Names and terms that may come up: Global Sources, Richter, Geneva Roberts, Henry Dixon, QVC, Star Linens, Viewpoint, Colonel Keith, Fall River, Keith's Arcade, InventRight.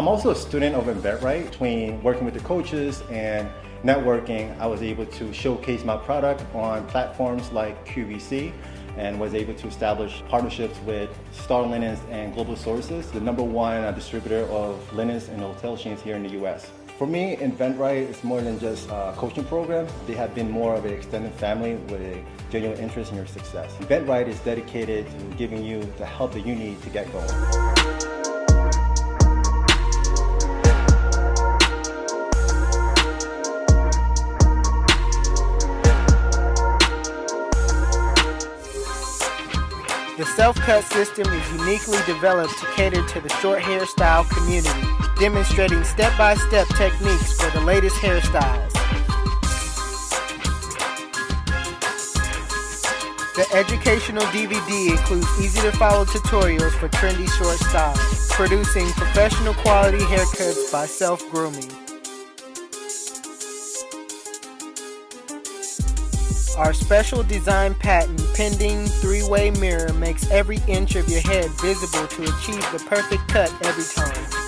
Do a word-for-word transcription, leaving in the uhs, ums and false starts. I'm also a student of InventRight. Between working with the coaches and networking, I was able to showcase my product on platforms like Q V C and was able to establish partnerships with Star Linens and Global Sources, the number one distributor of linens and hotel chains here in the U S For me, InventRight is more than just a coaching program. They have been more of an extended family with a genuine interest in your success. InventRight is dedicated to giving you the help that you need to get going. The self-cut system is uniquely developed to cater to the short hairstyle community, demonstrating step-by-step techniques for the latest hairstyles. The educational D V D includes easy-to-follow tutorials for trendy short styles, producing professional quality haircuts by self-grooming. Our special design patent pending three-way mirror makes every inch of your head visible to achieve the perfect cut every time.